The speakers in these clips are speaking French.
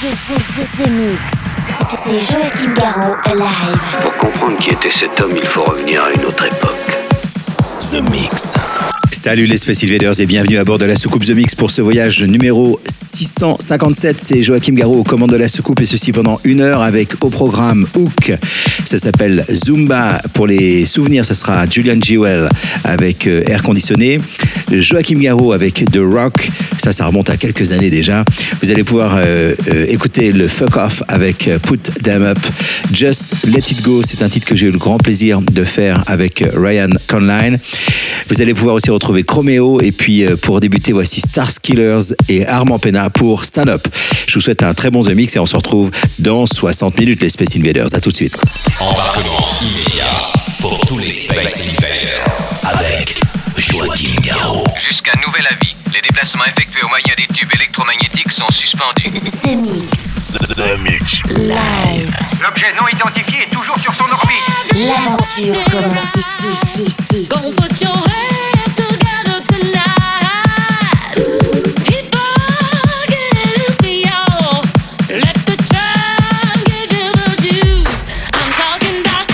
The Mix. C'est Joachim Garraud live. Pour comprendre qui était cet homme, il faut revenir à une autre époque. The Mix. Salut les Space Invaders et bienvenue à bord de la soucoupe The Mix pour ce voyage numéro 657. C'est Joachim Garraud aux commandes de la soucoupe et ceci pendant une heure avec au programme Hook. Ça s'appelle Zumba. Pour les souvenirs, ça sera Julian Jeweil avec Air Conditionné. Joachim Garraud avec The Rock. Ça remonte à quelques années déjà. Vous allez pouvoir écouter le Fuck Off avec Put Them Up. Just Let It Go, c'est un titre que j'ai eu le grand plaisir de faire avec Ryan Conline. Vous allez pouvoir aussi retrouver Chromeo et puis pour débuter, voici Starskillers et Armand Pena pour Stand Up. Je vous souhaite un très bon The Mix et on se retrouve dans 60 minutes les Space Invaders. À tout de suite. Embarquement immédiat pour tous les Space Invaders avec Joachim Garraud. Jusqu'à nouvel avis, les déplacements effectués au moyen des tubes électromagnétiques sont suspendus. The Mix. The Mix. Live. L'objet non identifié est toujours sur son orbite. L'aventure commence ici. Go put your hands together tonight. People get inferior. Let the charm give you the juice. I'm talking about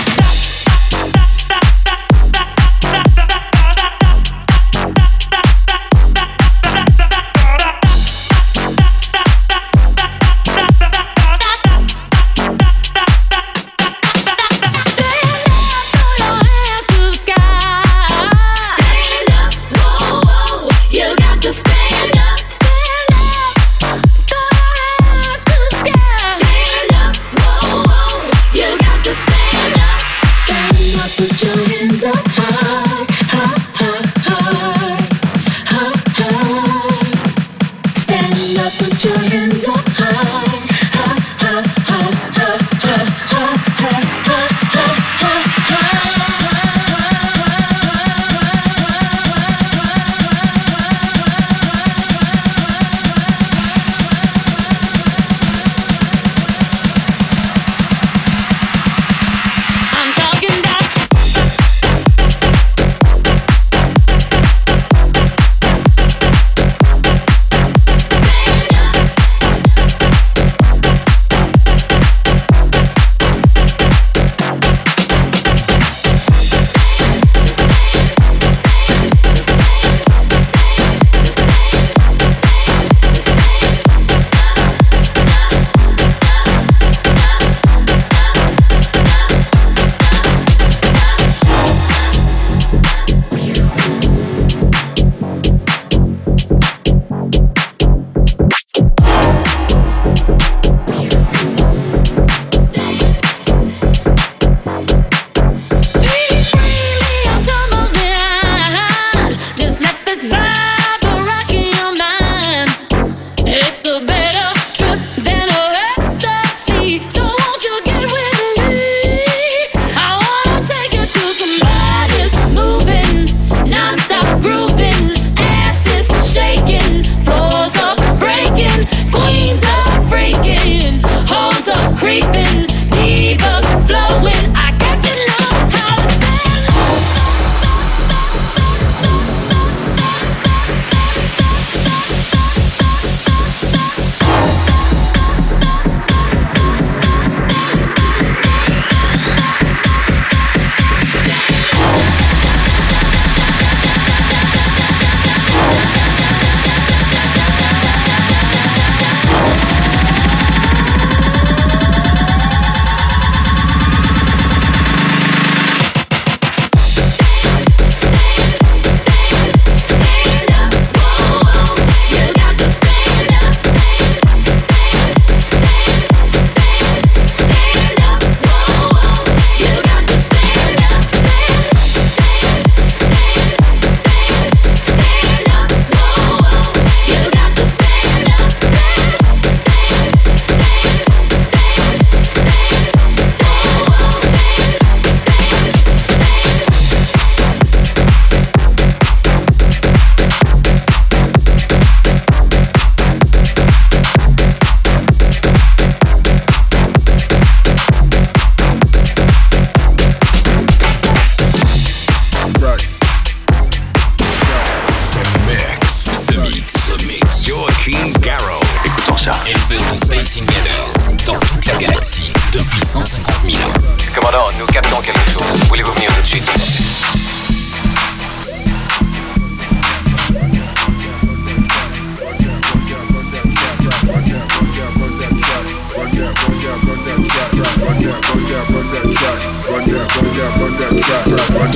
Run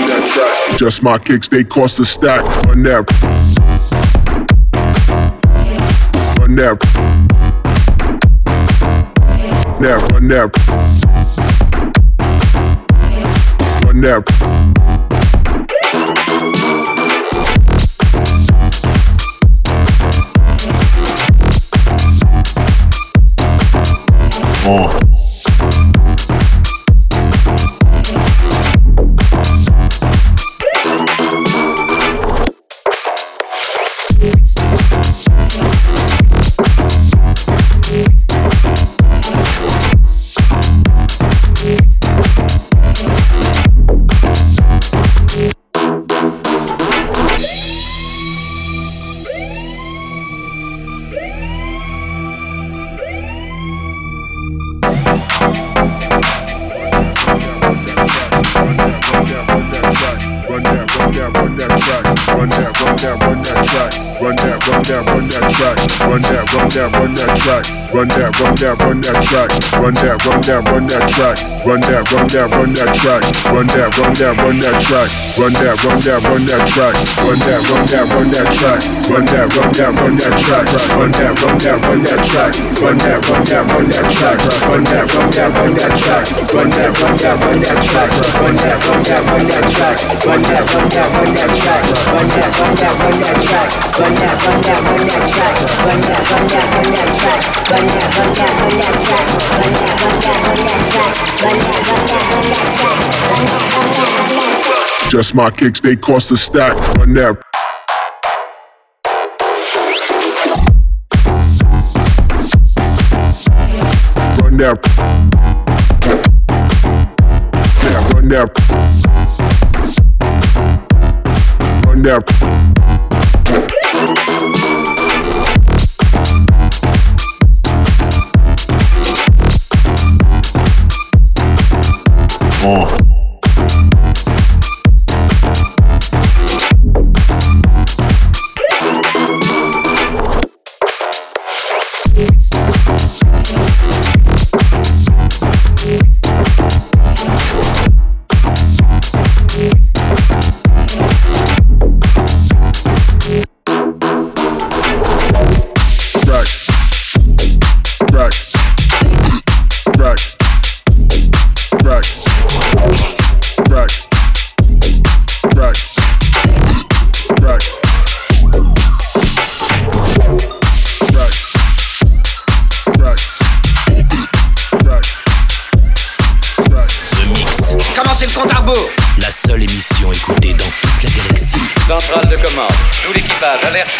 that track. Just my kicks, they cost a stack. Run that. Just my kicks, they cost a stack. Run that.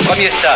Premier stade.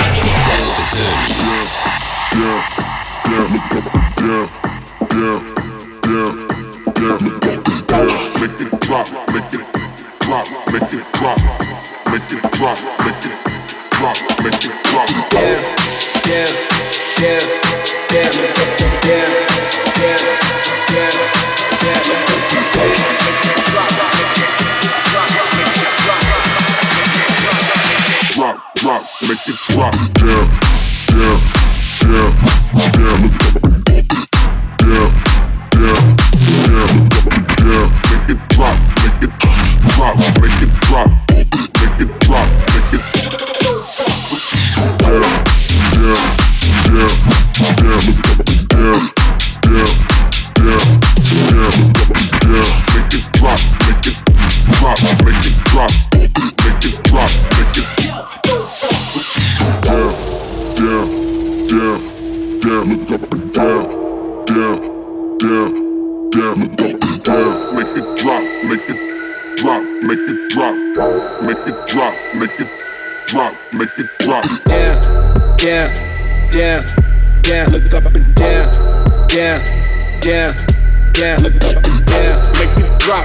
Make it drop.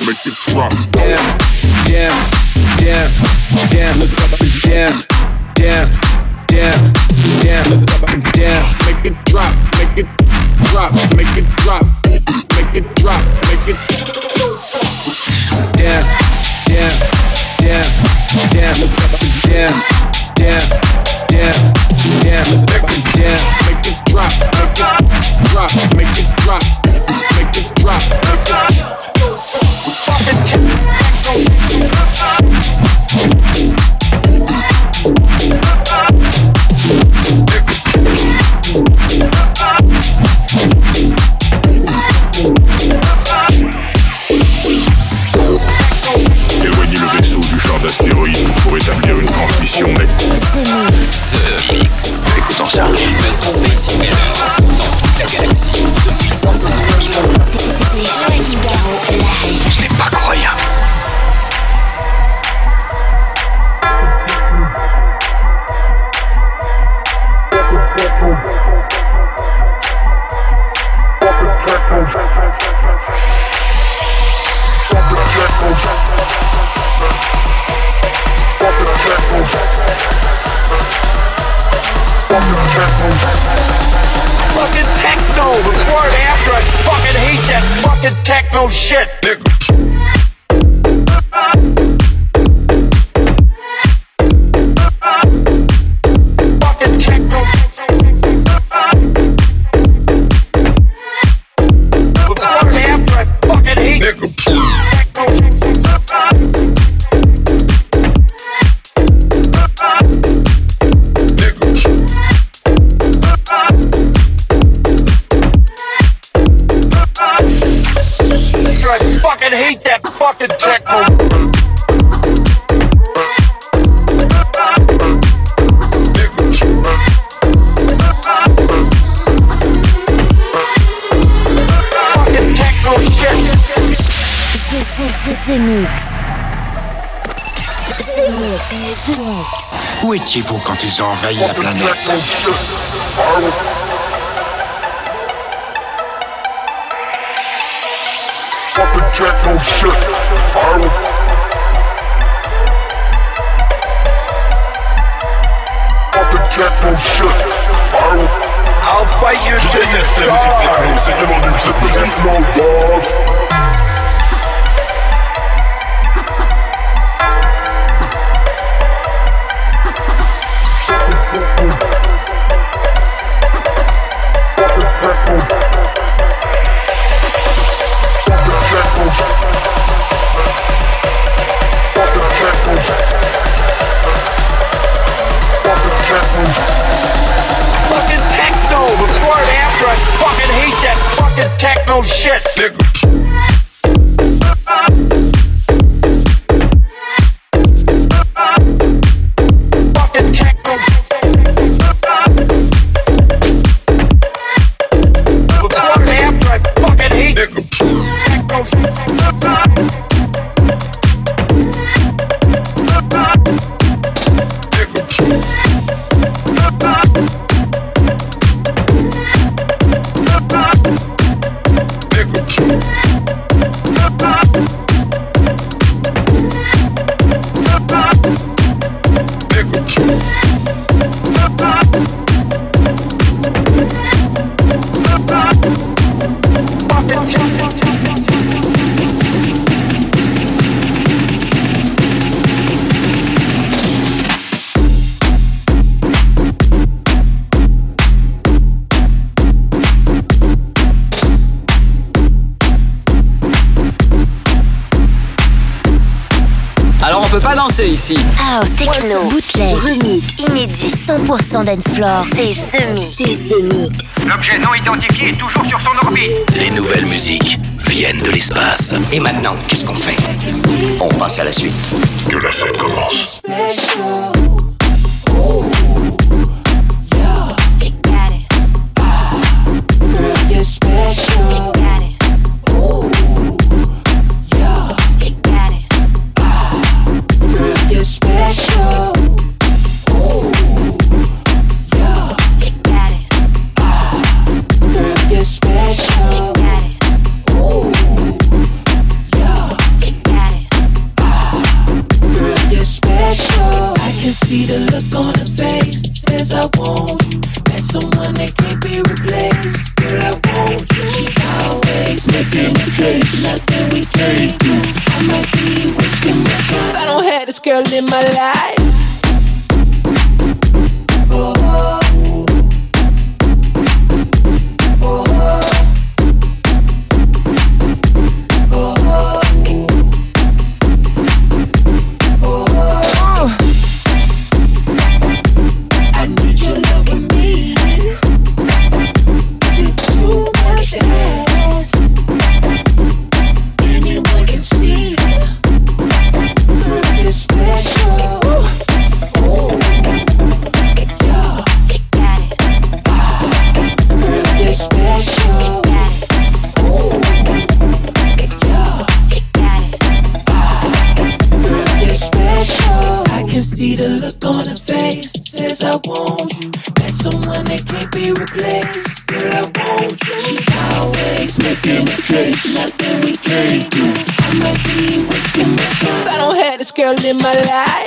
make it drop. Damn, damn, damn, damn, look up, damn, damn, damn, damn, look up, damn, make it drop, make it drop, make it drop, make it drop, make it damn, damn, damn, damn, look up, damn, damn, damn, damn, look up, damn, make it drop, make it drop, make it drop, make it drop, make it drop. Éloignez le vaisseau du champ d'astéroïdes pour établir une transmission nette. Zemixx. Écoutons ça. Dans toute la galaxie depuis 100 000 ans. C'est Joachim Garraud live. Je n'ai pas croyable. Fucking techno, before and after, I fucking hate that fucking techno shit, nigga. Où étiez-vous quand ils ont envahi la planète? I'll fight you. Je déteste la musique techno, c'est devant nous, c'est plus techno. Techno shit, nigga. Ici. House, techno, bootleg, remix, inédit, 100% dancefloor. C'est Zemixx. C'est Zemixx. L'objet non identifié est toujours sur son orbite. Les nouvelles musiques viennent de l'espace. Et maintenant, qu'est-ce qu'on fait? On passe à la suite. Que la fête commence. Special. You got it. Ooh. Yeah. I want you. That's someone that can't be replaced. Girl, I want you. She's always making a case. Nothing we can't do. I might be wasting my time if I don't have this girl in my life. In my life.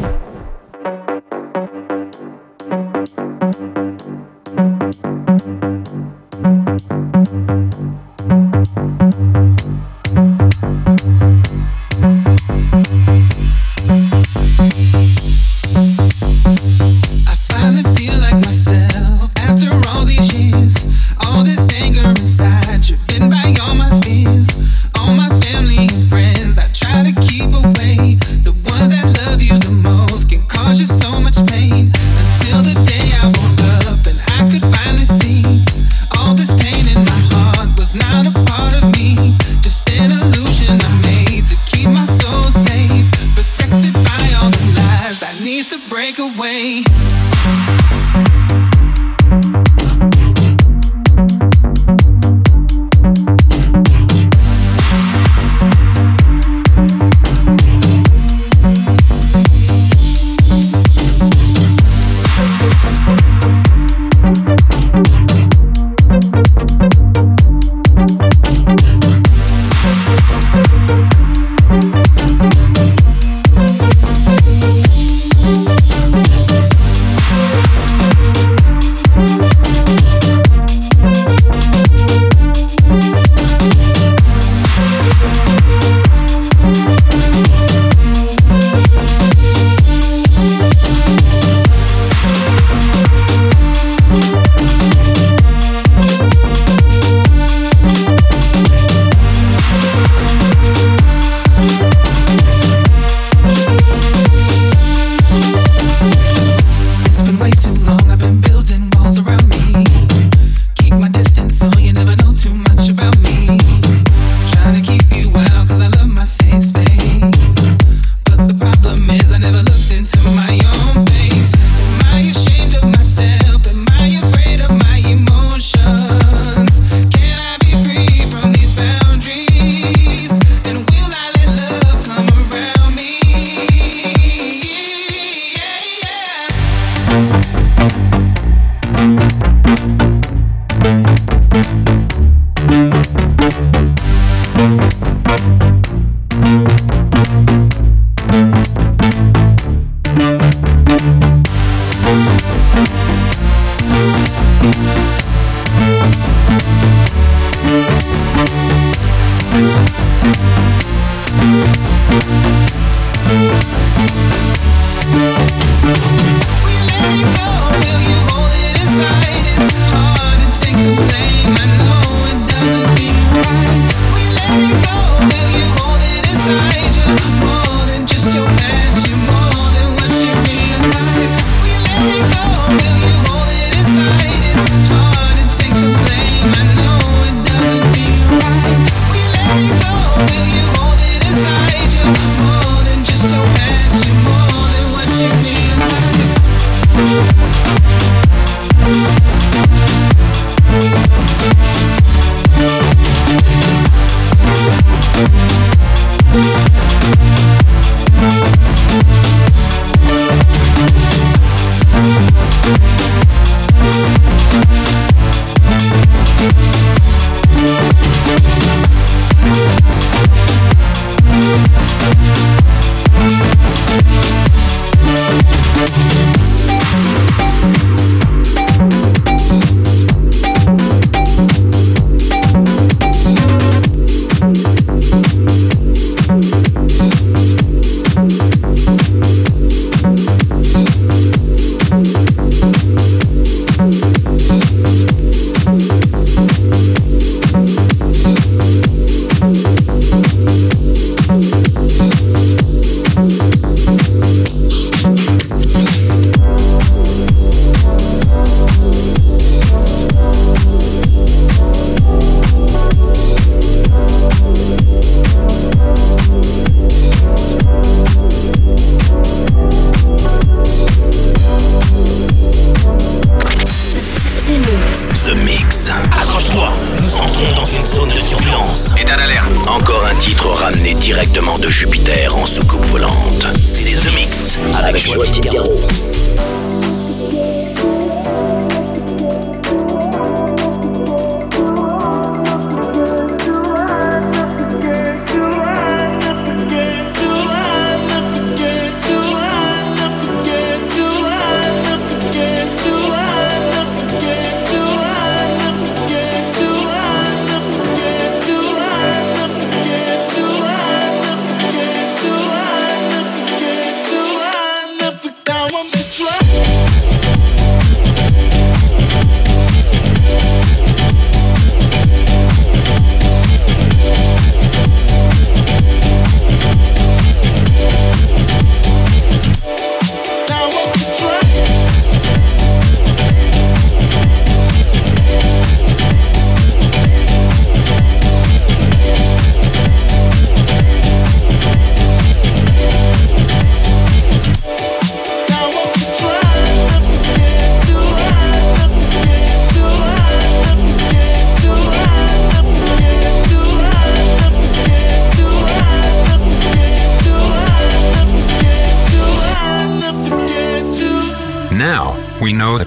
avec Joachim Garraud.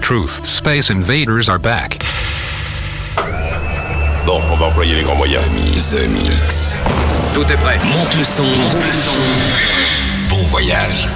Truth. Space Invaders are back. Bon, on va employer les grands moyens. Zemixx. Tout est prêt. Monte le son. Bon voyage.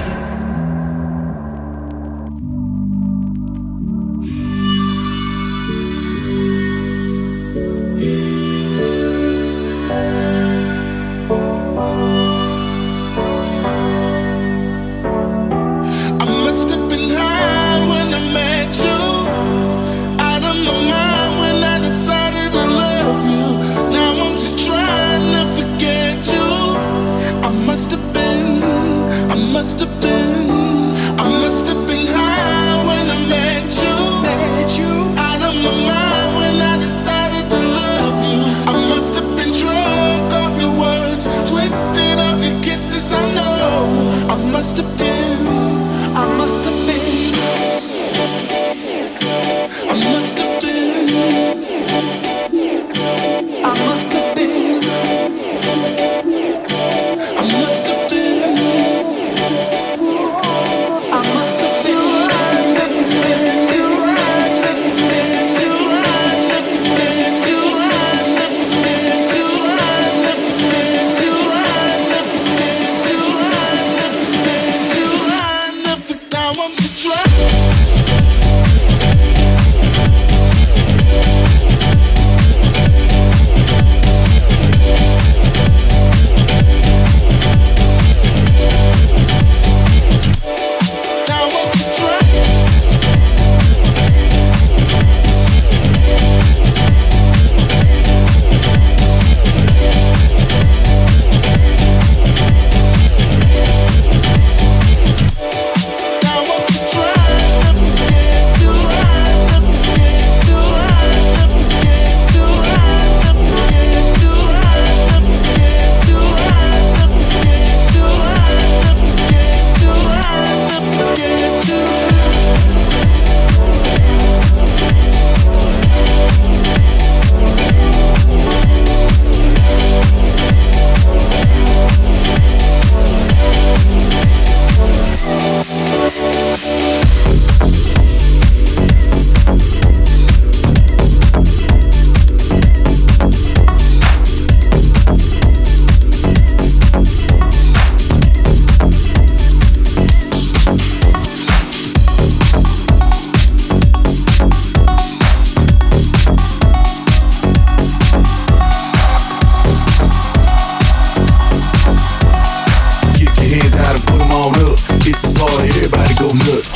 Everybody go nuts.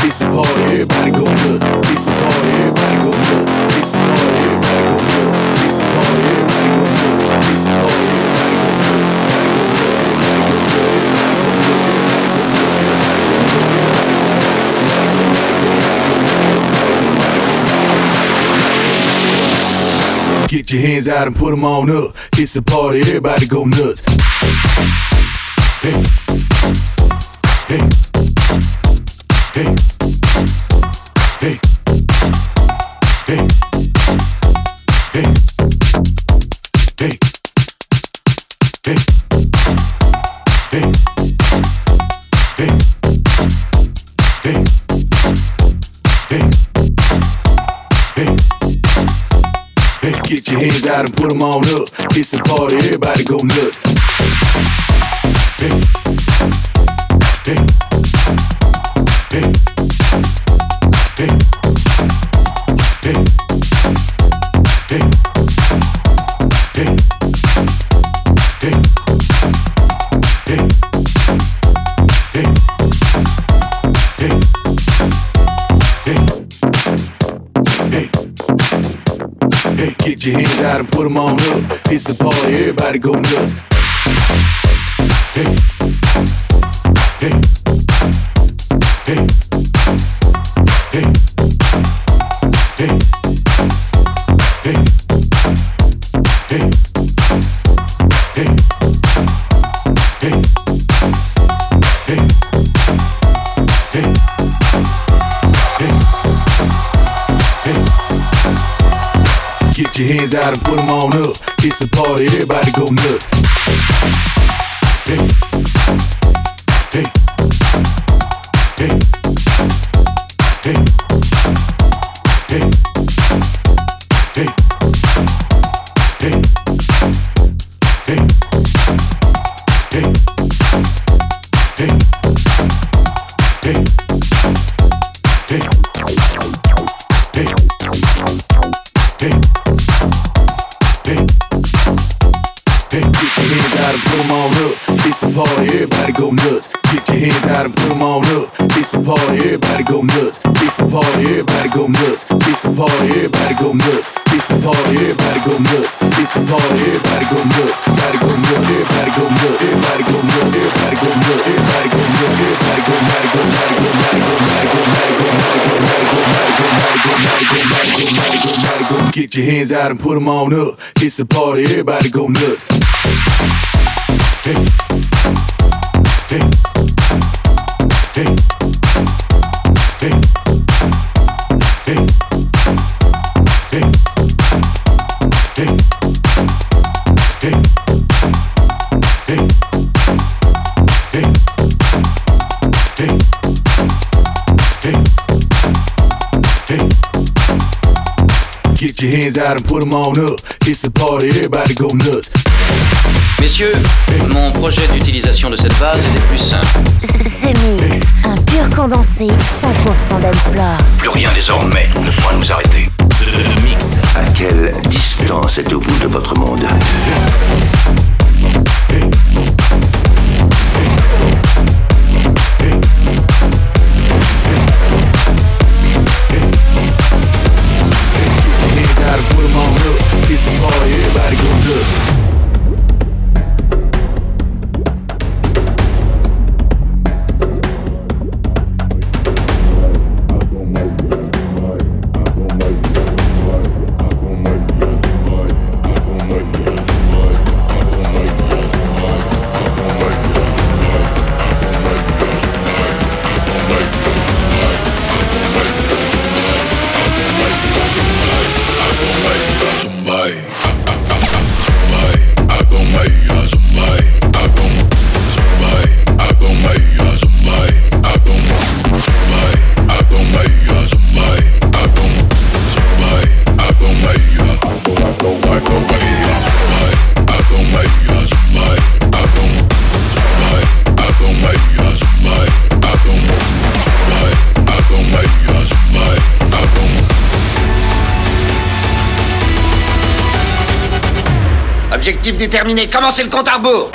It's a party, everybody go nuts. Get your hands out and put them on up. It's a party, everybody go nuts. Hey, hey, hey, hey, hey, hey, hey, hey, hey, hey. Get your hands out and put them on up. It's a party, everybody go nuts. Hey, hey, hey, hey, hey, hey, hey, hey, get your hands out and put them on up. It's a party, everybody go nuts. Hey, hey, hey, hey, hey, hey, hey, hey, hey, hey, hey. Get your hands out and put them on up. It's a party, everybody go nuts. Hey, hey, hey, hey, hey, hey, hey, hey, hey, hey. Put 'em on up, it's a party, everybody go nuts. Get your hands out and put 'em on up, it's a party, everybody go nuts. It's a party, everybody go nuts. It's a party, everybody go nuts. It's a party, everybody go nuts. It's a party, everybody go nuts. Everybody go nuts, everybody go nuts, everybody go nuts, everybody go nuts, everybody go nuts, everybody go nuts, everybody go nuts, everybody go nuts, everybody go. Get your hands out and put 'em on up. It's a party, everybody go nuts. Hey, hey, hey, hey, hey, hey, hey, hey, hey, hey. Get your hands out and put 'em on up. It's a party, everybody go nuts. Messieurs, mon projet d'utilisation de cette base est des plus simples. Zemixx, un pur condensé 100% d'explore. Plus rien désormais ne pourra nous arrêter. Zemixx. À quelle distance êtes-vous de votre monde? Déterminé, commencez le compte à rebours.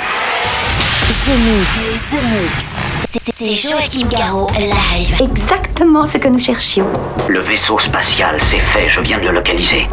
Zemixx, Zemixx, c'est Joachim Garraud live. Exactement ce que nous cherchions. Le vaisseau spatial, c'est fait, je viens de le localiser.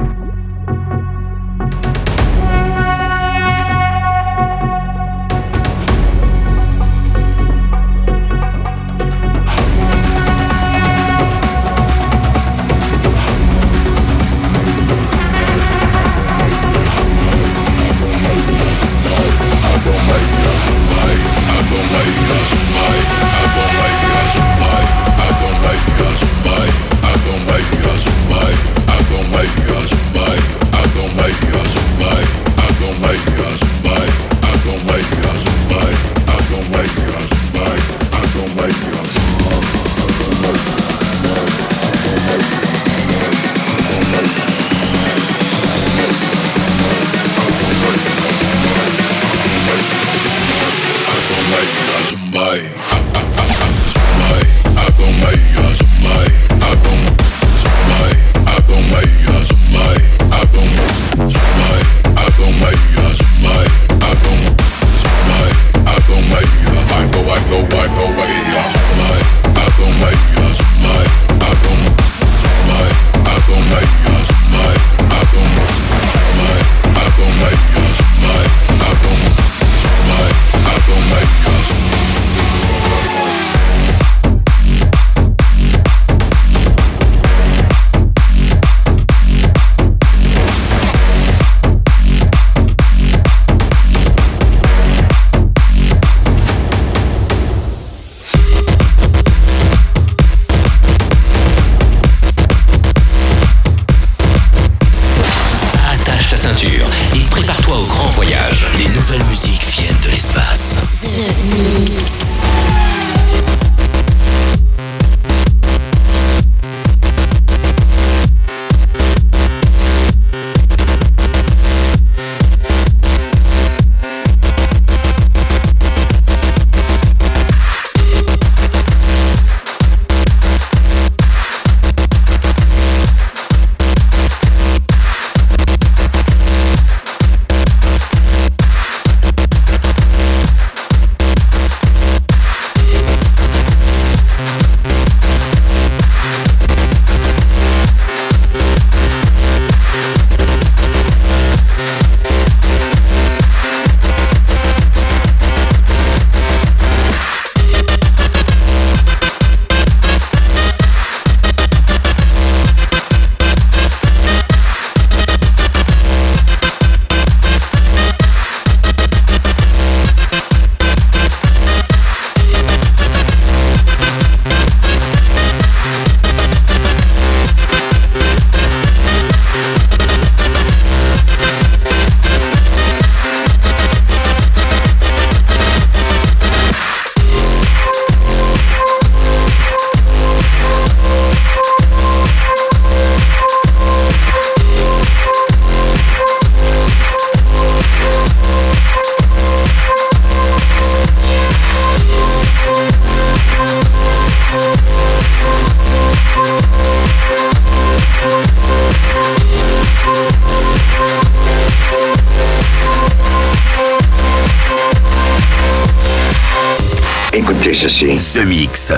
Zemixx,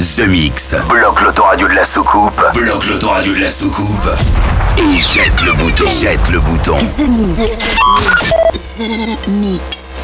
Zemixx, bloque l'autoradio de la soucoupe, bloque l'autoradio de la soucoupe, et jette le bouton, jette le bouton. Zemixx, Zemixx.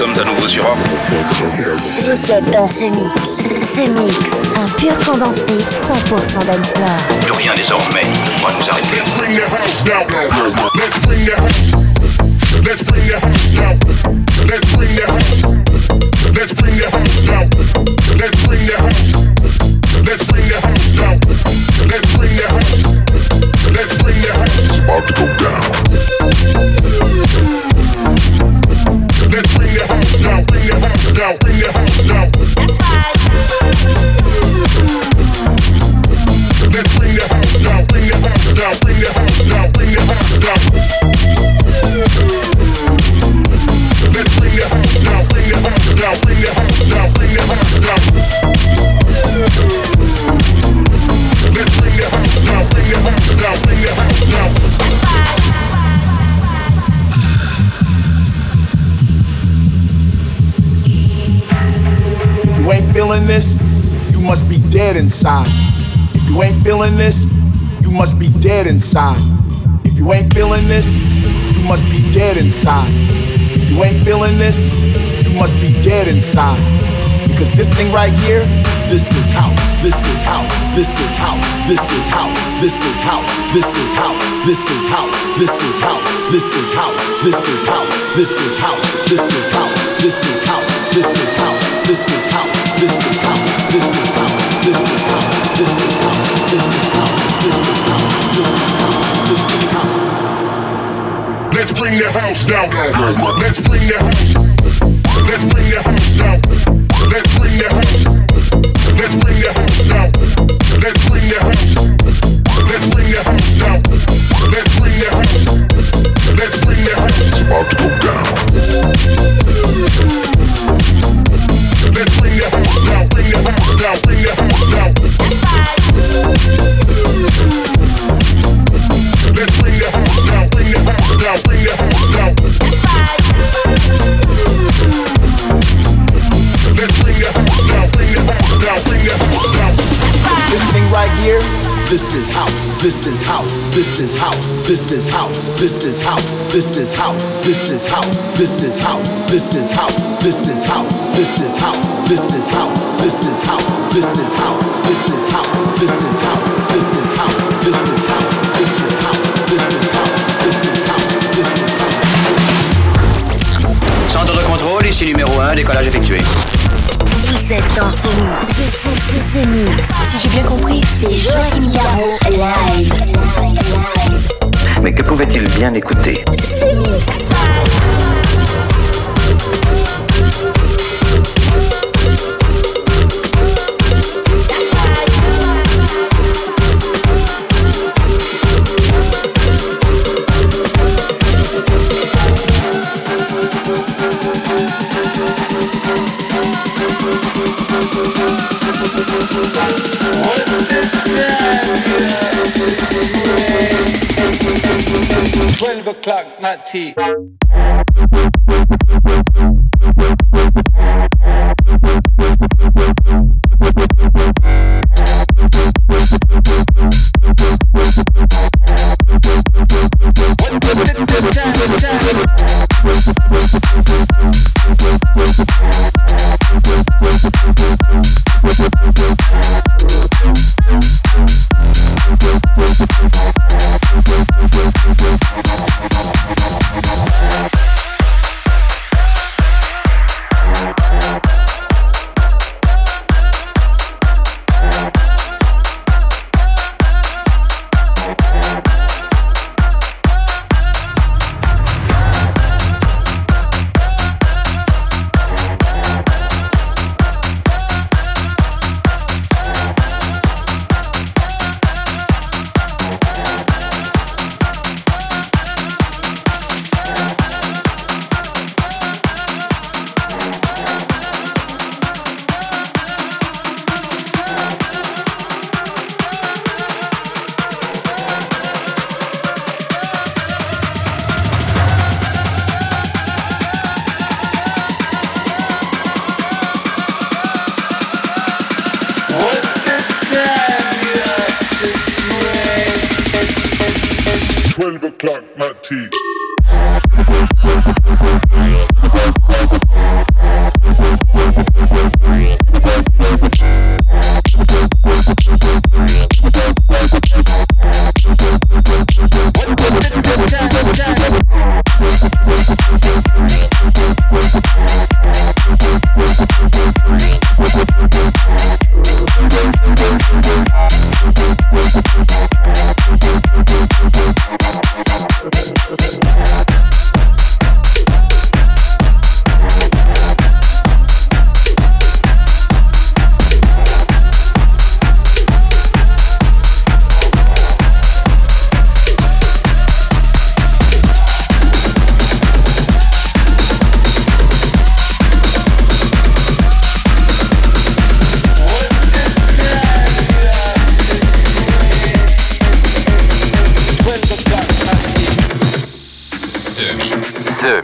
sommes à nouveau sur orbite. Vous êtes dans ce mix. Ce mix, un pur condensé 100% d'Antoine. Plus rien désormais, on va nous arrêter. Let's bring the house down. Let's bring the house. Let's bring the house down. Let's bring the house. Let's bring the house down. Let's bring the house. Let's bring the house down. Let's bring the house. Let's bring the house. It's about to go down. Let's bring the house down, bring the house down, bring the house down. Let's bring the house down, bring the house down, bring the house down, bring the house down. Let's bring the house down, bring the house down, bring the house down, bring the house down. Let's bring the house down, bring the house down, bring the house down. If you ain't feeling this, you must be dead inside. If you ain't feeling this, you must be dead inside. If you ain't feeling this, you must be dead inside. If you ain't feeling this, you must be dead inside. Because this thing right here, this is house, this is house, this is house, this is house, this is house, this is house, this is house, this is house, this is house, this is house, this is house, this is house, this is house, this is house. This is how, this is how, this is how, this is how, this is how, this is how, this is how, this is how, this is how. Let's bring the house down. Let's bring the house. Let's bring the house down. Let's bring the house. Let's bring the house down. Let's bring the house. Let's bring the house down. Let's bring the house. Let's bring the house. It's about to go down. Let's bring the house down, bring the house down, bring the house down. Let's bring the house down, bring the house down, bring the house down. Let's bring the house down, bring the house down, bring the house down. This thing right here, this is house, this is house, this is house, this is house, this is house, this is house, this is house, this is house, this is house, this is house, this is house, this is house, this is house, this is house, this is house, this is house, this is house, this is house, this is house, this is house, this is house, this is house. Centre de contrôle, ici numéro 1, décollage effectué. Vous êtes dans ce mix. C'est ce mix. Si j'ai bien compris, c'est Joachim Garraud live. Mais que pouvait-il bien écouter? Ce mix. Clock, not tea. Clock, not tea. The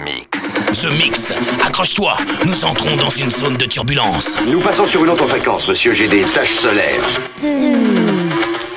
Mix. Accroche-toi, nous entrons dans une zone de turbulence. Nous passons sur une autre fréquence, monsieur, j'ai des taches solaires. The Mix.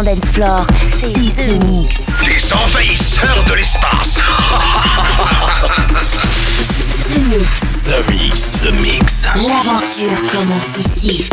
Dancefloor, c'est The Mix. Des envahisseurs de l'espace. The Mix. L'aventure commence ici.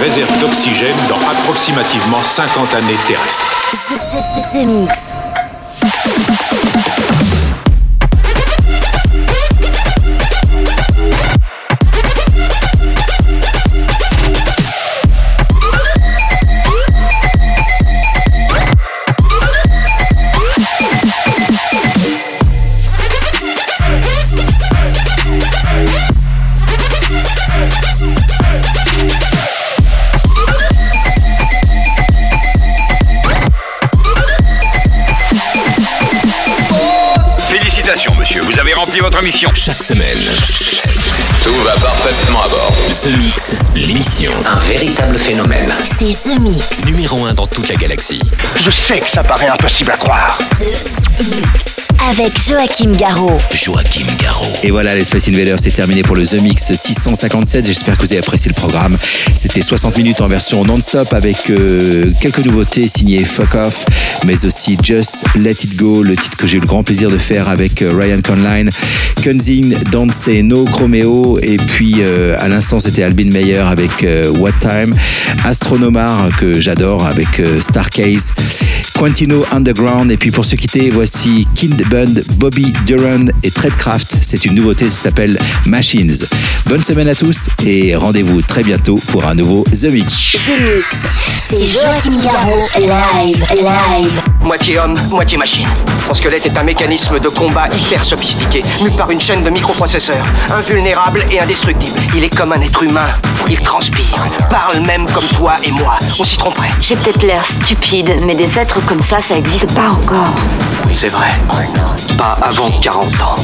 réserve d'oxygène dans approximativement 50 années terrestres. Zemixx. Votre mission. Chaque semaine, tout va parfaitement à bord. Zemixx, l'émission. Un véritable phénomène. C'est Zemixx. Numéro 1 dans toute la galaxie. Je sais que ça paraît impossible à croire. Zemixx. Avec Joachim Garraud. Joachim Garraud. Et voilà, les Space Invaders, c'est terminé pour le Zemixx 657. J'espère que vous avez apprécié le programme. C'était 60 minutes en version non-stop avec quelques nouveautés signées Fuck Off, mais aussi Just Let It Go, le titre que j'ai eu le grand plaisir de faire avec Ryan Conline, CUZZINS, Don't Say No, Chromeo, et puis à l'instant c'était Albin Myers avec What Time, Astronomar que j'adore avec Starekase, Quintino Underground, et puis pour se quitter voici Kid Bund, Bobby Duron et TradeCraft, c'est une nouveauté, ça s'appelle Machines. Bonne semaine à tous et rendez-vous très bientôt pour un nouveau Zemixx. Zemixx, c'est Joachim Garraud live. Moitié homme, moitié machine. Mon squelette est un mécanisme de combat hyper sophistiqué, mu par une chaîne de microprocesseurs, invulnérable et indestructible. Il est comme un être humain, il transpire, parle même comme toi et moi. On s'y tromperait. J'ai peut-être l'air stupide, mais des êtres comme ça, ça n'existe pas encore. C'est vrai. Pas avant 40 ans.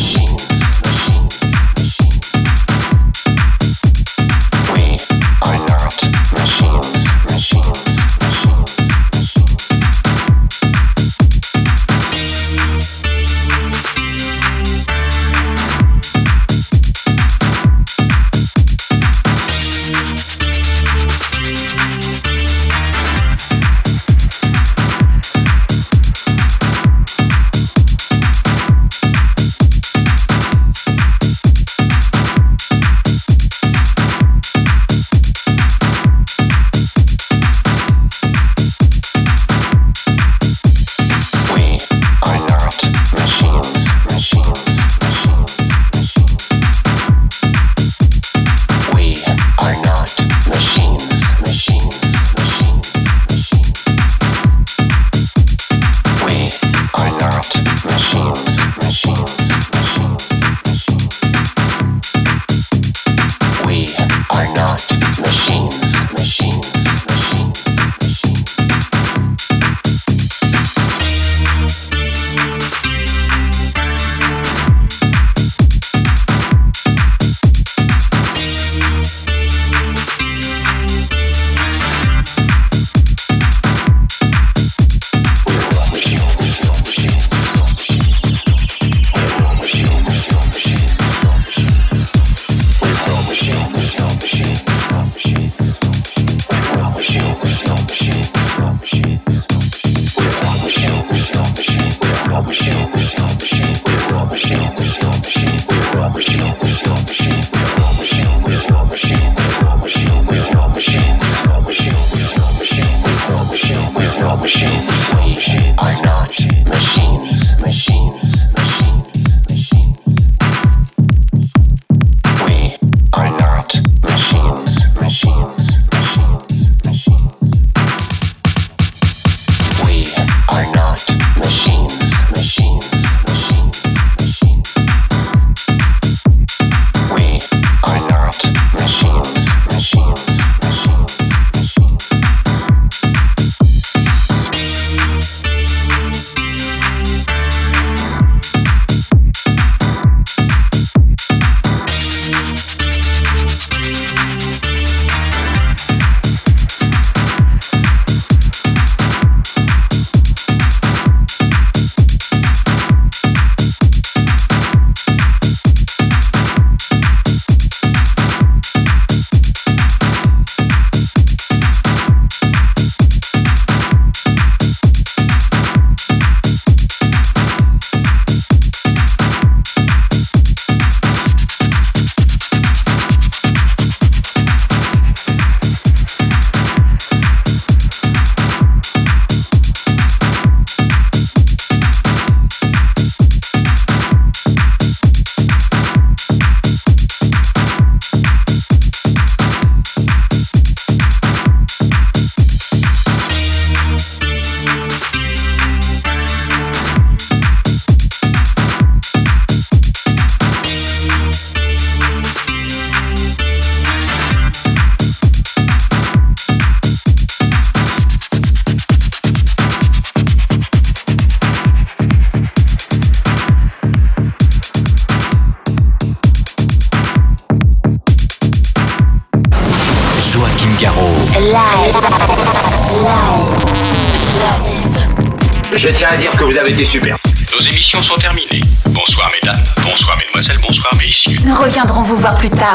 Je tiens à dire que vous avez été super. Nos émissions sont terminées. Bonsoir mesdames, bonsoir mesdemoiselles, bonsoir messieurs. Nous reviendrons vous voir plus tard.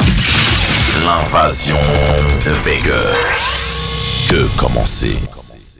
L'invasion de Vega. Que commencer.